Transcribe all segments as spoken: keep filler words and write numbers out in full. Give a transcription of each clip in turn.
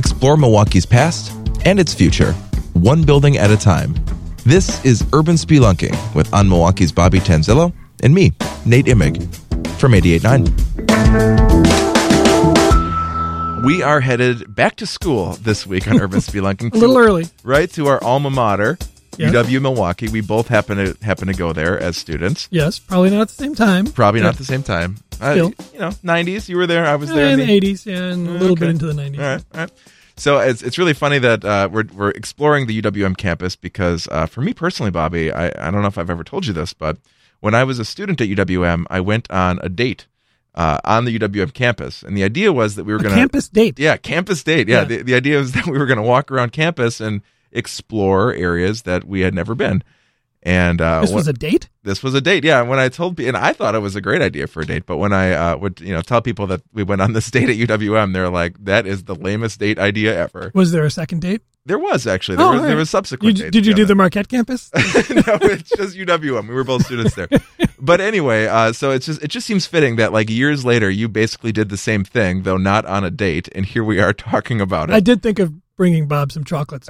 Explore Milwaukee's past and its future, one building at a time. This is Urban Spelunking with On Milwaukee's Bobby Tanzillo and me, Nate Immig, from eighty-eight point nine. We are headed back to school this week on Urban Spelunking. A little to, early. Right, to our alma mater, yep. U W-Milwaukee. We both happen to happen to go there as students. Yes, probably not at the same time. Probably yeah. not at the same time. Uh, you know, nineties, you were there, I was there. In, in the eighties, and a little okay. bit into the nineties. All right, all right. So it's it's really funny that uh, we're we're exploring the U W M campus because uh, for me personally, Bobby, I, I don't know if I've ever told you this, but when I was a student at U W M, I went on a date uh, on the U W M campus, and the idea was that we were going to campus date. Yeah, campus date. Yeah, yeah. The, the idea was that we were going to walk around campus and explore areas that we had never been. And uh, this was a date. This was a date. Yeah. When I told people, and I thought it was a great idea for a date, but when I uh, would, you know, tell people that we went on this date at U W M, they're like, "That is the lamest date idea ever." Was there a second date? There was actually. There, oh, was, right. there was subsequent. You, dates did you together. Do the Marquette campus? No, it's just U W M. We were both students there. But anyway, uh, so it's just it just seems fitting that like years later, you basically did the same thing, though not on a date, and here we are talking about it. I did think of bringing Bob some chocolates,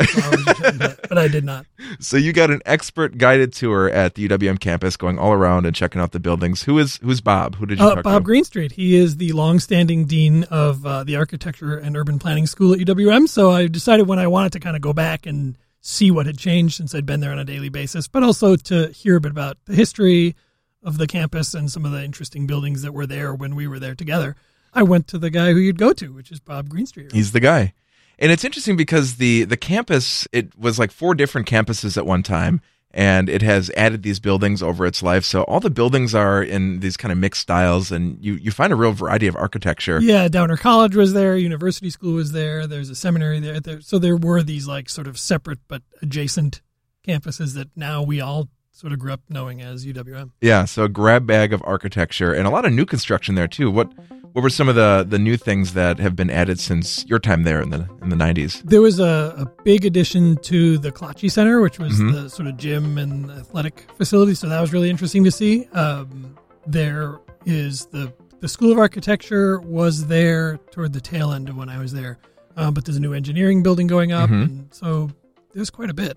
but I did not. So you got an expert guided tour at the U W M campus, going all around and checking out the buildings. Who is who's Bob? Who did you uh, talk Bob to? Greenstreet. He is the longstanding dean of uh, the architecture and urban planning school at U W M. So I decided when I wanted to kind of go back and see what had changed since I'd been there on a daily basis, but also to hear a bit about the history of the campus and some of the interesting buildings that were there when we were there together. I went to the guy who you'd go to, which is Bob Greenstreet. He's the guy. And it's interesting because the, the campus, it was like four different campuses at one time, and it has added these buildings over its life. So all the buildings are in these kind of mixed styles, and you, you find a real variety of architecture. Yeah, Downer College was there, University School was there, there's a seminary there. there. So there were these like sort of separate but adjacent campuses that now we all sort of grew up knowing as U W M. Yeah, so a grab bag of architecture and a lot of new construction there too. What what were some of the, the new things that have been added since your time there in the in the nineties? There was a, a big addition to the Klotchi Center, which was mm-hmm. the sort of gym and athletic facility. So that was really interesting to see. Um, there is the the School of Architecture was there toward the tail end of when I was there, um, but there's a new engineering building going up, mm-hmm. and so there's quite a bit.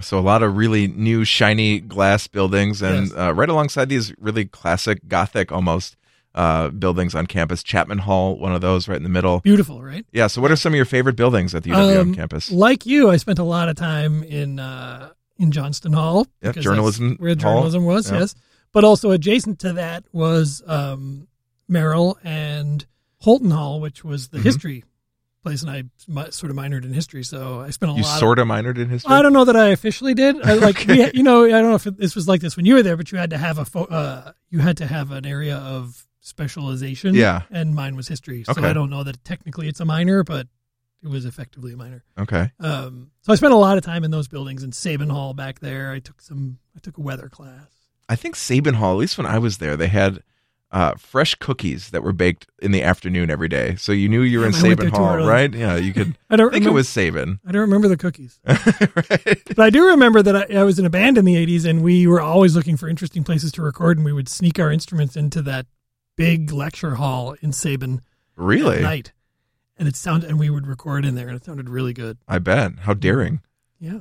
So a lot of really new, shiny glass buildings, and yes. uh, right alongside these really classic, Gothic almost uh, buildings on campus. Chapman Hall, one of those right in the middle. Beautiful, right? Yeah. So what are some of your favorite buildings at the U W M um, campus? Like you, I spent a lot of time in uh, in Johnston Hall. Yep, journalism where journalism Hall. was, yep. yes. But also adjacent to that was um, Merrill and Holton Hall, which was the mm-hmm. history place, and I my, sort of minored in history, so I spent a you lot. You sort of, of minored in history? I don't know that I officially did. I, like okay. we, you know, I don't know if it, this was like this when you were there, but you had to have a fo- uh, you had to have an area of specialization. Yeah, and mine was history, so okay. I don't know that technically it's a minor, but it was effectively a minor. Okay. Um, so I spent a lot of time in those buildings, in Sabin Hall back there. I took some. I took a weather class. I think Sabin Hall, at least when I was there, they had Uh, fresh cookies that were baked in the afternoon every day. So you knew you were in Sabin Hall, right? Yeah, you could I don't think remember, it was Sabin. I don't remember the cookies. Right. But I do remember that I, I was in a band in the eighties, and we were always looking for interesting places to record, and we would sneak our instruments into that big lecture hall in Sabin. Really? At night. And it sounded, and we would record in there, and it sounded really good. I bet. How daring. Yeah.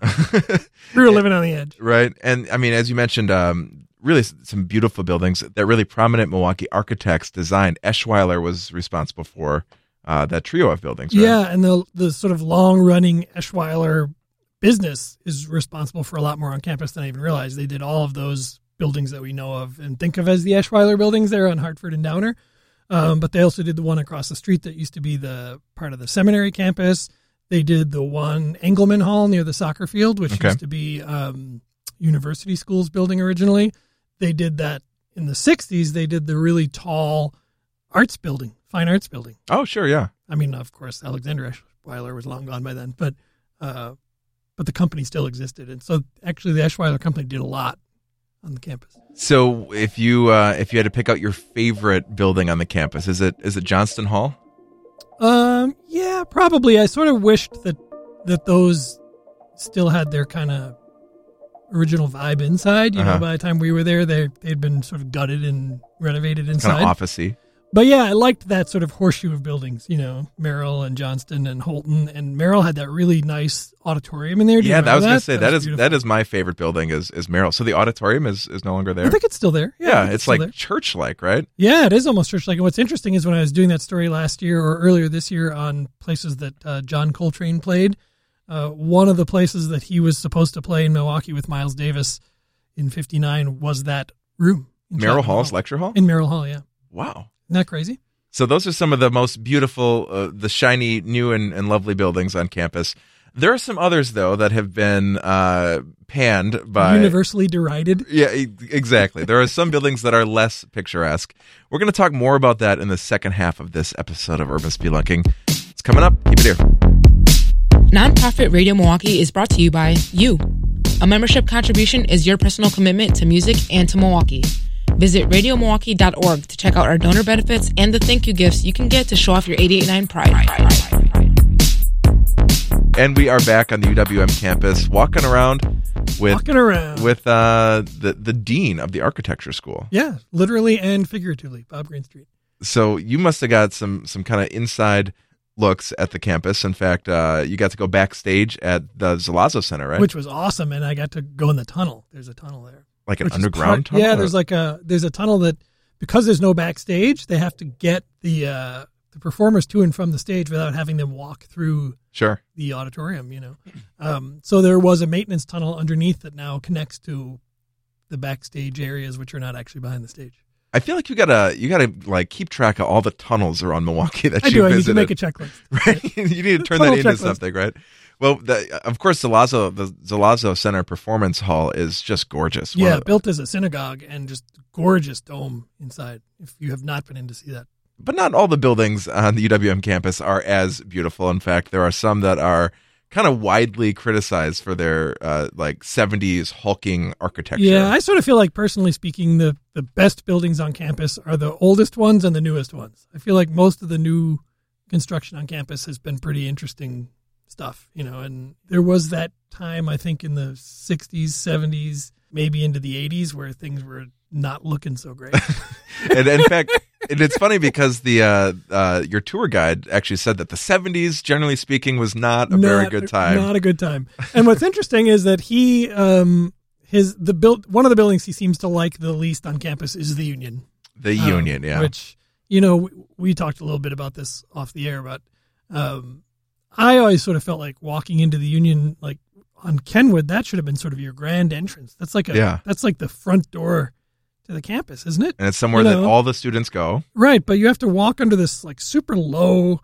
We were living on the edge. Right. And, I mean, as you mentioned, um, really some beautiful buildings that really prominent Milwaukee architects designed. Eschweiler was responsible for uh, that trio of buildings. Right? Yeah, and the the sort of long-running Eschweiler business is responsible for a lot more on campus than I even realized. They did all of those buildings that we know of and think of as the Eschweiler buildings there on Hartford and Downer. Um, but they also did the one across the street that used to be the part of the seminary campus. They did the one Engelman Hall near the soccer field, which okay. used to be um, University School's building originally. They did that in the sixties. They did the really tall arts building, fine arts building. Oh, sure, yeah. I mean, of course, Alexander Eschweiler was long gone by then, but uh, but the company still existed. And so actually the Eschweiler company did a lot on the campus. So if you uh, if you had to pick out your favorite building on the campus, is it is it Johnston Hall? Um, yeah, probably. I sort of wished that that those still had their kind of original vibe inside. You uh-huh. know, by the time we were there, they, they'd been sort of gutted and renovated inside. Kind of office-y. But yeah, I liked that sort of horseshoe of buildings, you know, Merrill and Johnston and Holton. And Merrill had that really nice auditorium in there. Do yeah, that was going to say, that, that is beautiful. That is my favorite building is, is Merrill. So the auditorium is, is no longer there? I think it's still there. Yeah, yeah it's like there. Church-like, right? Yeah, it is almost church-like. And what's interesting is when I was doing that story last year or earlier this year on places that uh, John Coltrane played, uh, one of the places that he was supposed to play in Milwaukee with Miles Davis in fifty-nine was that room. Merrill Hall's Hall. Lecture hall? In Merrill Hall, yeah. Wow. Isn't that crazy? So those are some of the most beautiful, uh, the shiny, new, and, and lovely buildings on campus. There are some others, though, that have been uh, panned by... Universally derided. Yeah, exactly. There are some buildings that are less picturesque. We're going to talk more about that in the second half of this episode of Urban Spelunking. It's coming up. Keep it here. Nonprofit Radio Milwaukee is brought to you by you. A membership contribution is your personal commitment to music and to Milwaukee. Visit radio milwaukee dot org to check out our donor benefits and the thank you gifts you can get to show off your eighty-eight point nine pride. And we are back on the U W M campus, walking around with walking around. with uh, the the dean of the architecture school. Yeah, literally and figuratively, Bob Greenstreet. So you must have got some some kind of inside looks at the campus. In fact, uh, you got to go backstage at the Zelazo Center, right? Which was awesome, and I got to go in the tunnel. There's a tunnel there. Like an Which underground part, tunnel? Yeah, there's like a there's a tunnel that, because there's no backstage, they have to get the uh, the performers to and from the stage without having them walk through sure. the auditorium, you know. Um, so there was a maintenance tunnel underneath that now connects to the backstage areas, which are not actually behind the stage. I feel like you gotta you gotta like keep track of all the tunnels around Milwaukee that I you do. visited. I need to make a checklist. Right? You need to turn that into checklist. something, right? Well, the, of course, Zelazo, the Zelazo Center Performance Hall is just gorgeous. Yeah, the, built as a synagogue and just gorgeous dome inside, if you have not been in to see that. But not all the buildings on the U W M campus are as beautiful. In fact, there are some that are kind of widely criticized for their uh, like seventies hulking architecture. Yeah, I sort of feel like, personally speaking, the, the best buildings on campus are the oldest ones and the newest ones. I feel like most of the new construction on campus has been pretty interesting stuff, you know, and there was that time, I think, in the sixties, seventies, maybe into the eighties where things were not looking so great. And in fact, and it's funny because the uh, uh, your tour guide actually said that the seventies, generally speaking, was not a not, very good time. Not a good time. And what's interesting is that he, um, his the build one of the buildings he seems to like the least on campus is the Union. The um, Union, yeah. Which, you know, we, we talked a little bit about this off the air, but um I always sort of felt like walking into the Union, like on Kenwood, that should have been sort of your grand entrance. That's like a, yeah. that's like the front door to the campus, isn't it? And it's somewhere you know? that all the students go. Right. But you have to walk under this like super low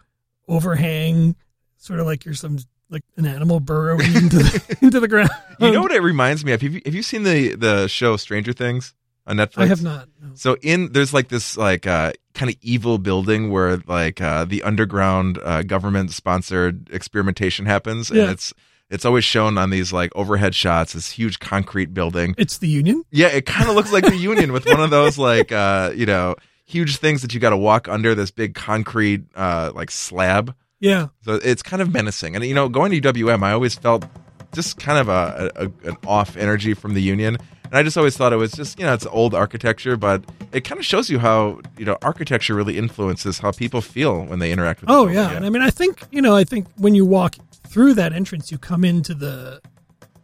overhang, sort of like you're some, like an animal burrowing into the, into the ground. You know what it reminds me of? Have you, have you seen the, the show Stranger Things on Netflix? I have not. No. So in, there's like this like, uh, kind of evil building where like uh, the underground uh, government sponsored experimentation happens, and yeah. it's it's always shown on these like overhead shots, this huge concrete building. It's the Union? Yeah, it kind of looks like the Union with one of those like uh, you know, huge things that you got to walk under, this big concrete uh, like slab. Yeah. So it's kind of menacing. And you know, going to U W M, I always felt just kind of a, a an off energy from the Union. And I just always thought it was just, you know, it's old architecture, but it kind of shows you how, you know, architecture really influences how people feel when they interact with. Oh, yeah. And I mean, I think, you know, I think when you walk through that entrance, you come into the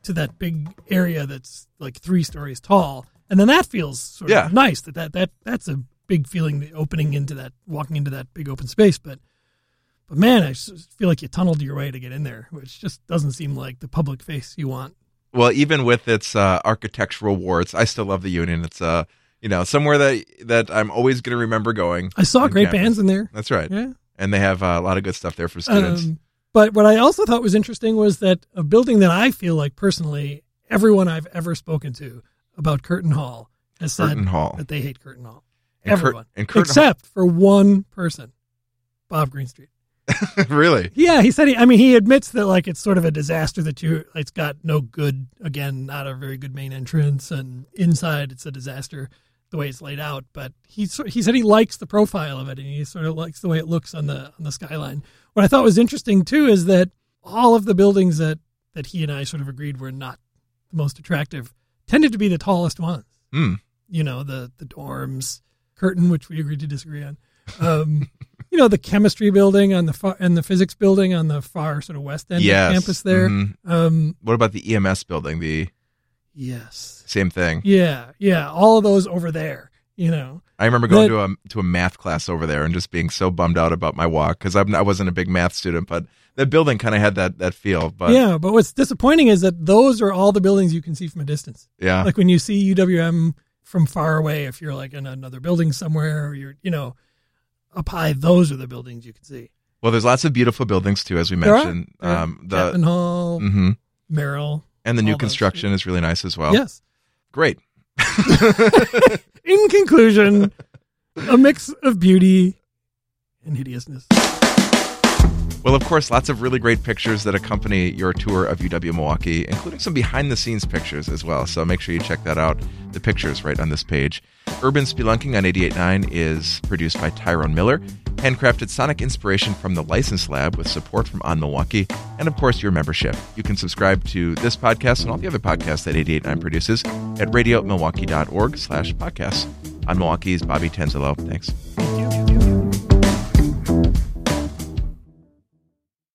to that big area that's like three stories tall. And then that feels sort yeah. of nice. That, that that that's a big feeling, the opening into that, walking into that big open space. But but man, I just feel like you tunneled your way to get in there, which just doesn't seem like the public face you want. Well, even with its uh, architectural warts, I still love the Union. It's uh, you know, somewhere that that I'm always going to remember going. I saw great campus. bands in there. That's right. Yeah, and they have uh, a lot of good stuff there for students. Um, but what I also thought was interesting was that a building that I feel like personally, everyone I've ever spoken to about Curtin Hall has Curtin said Hall. that they hate Curtin Hall. And everyone, Cur- and Curtin except Hall- for one person, Bob Greenstreet. Really? Yeah, he said he, I mean, he admits that like it's sort of a disaster that you, it's got no good, again, not a very good main entrance, and inside it's a disaster the way it's laid out. But he he said he likes the profile of it, and he sort of likes the way it looks on the on the skyline. What I thought was interesting too is that all of the buildings that that he and I sort of agreed were not the most attractive tended to be the tallest ones. Mm. You know, the the dorms, Curtin, which we agreed to disagree on. um, you know, the chemistry building on the far, and the physics building on the far sort of west end yes. of the campus there. Mm-hmm. Um, what about the E M S building? The yes, same thing. Yeah, yeah, all of those over there. You know, I remember going but, to a to a math class over there and just being so bummed out about my walk because I wasn't a big math student, but that building kind of had that that feel. But yeah, but what's disappointing is that those are all the buildings you can see from a distance. Yeah, like when you see U W M from far away, if you're like in another building somewhere, or you're you know up high, those are the buildings you can see. Well, there's lots of beautiful buildings too, as we there mentioned. Are. Um, the Chapman Hall, mm-hmm. Merrill, and the new construction those. is really nice as well. Yes, great. In conclusion, a mix of beauty and hideousness. Well, of course, lots of really great pictures that accompany your tour of U W-Milwaukee, including some behind-the-scenes pictures as well. So make sure you check that out. The picture's right on this page. Urban Spelunking on eighty-eight point nine is produced by Tyrone Miller. Handcrafted sonic inspiration from the License Lab with support from On Milwaukee. And, of course, your membership. You can subscribe to this podcast and all the other podcasts that eighty-eight point nine produces at radio milwaukee dot org slash podcasts. On Milwaukee's Bobby Tanzillo. Thanks. Thank you.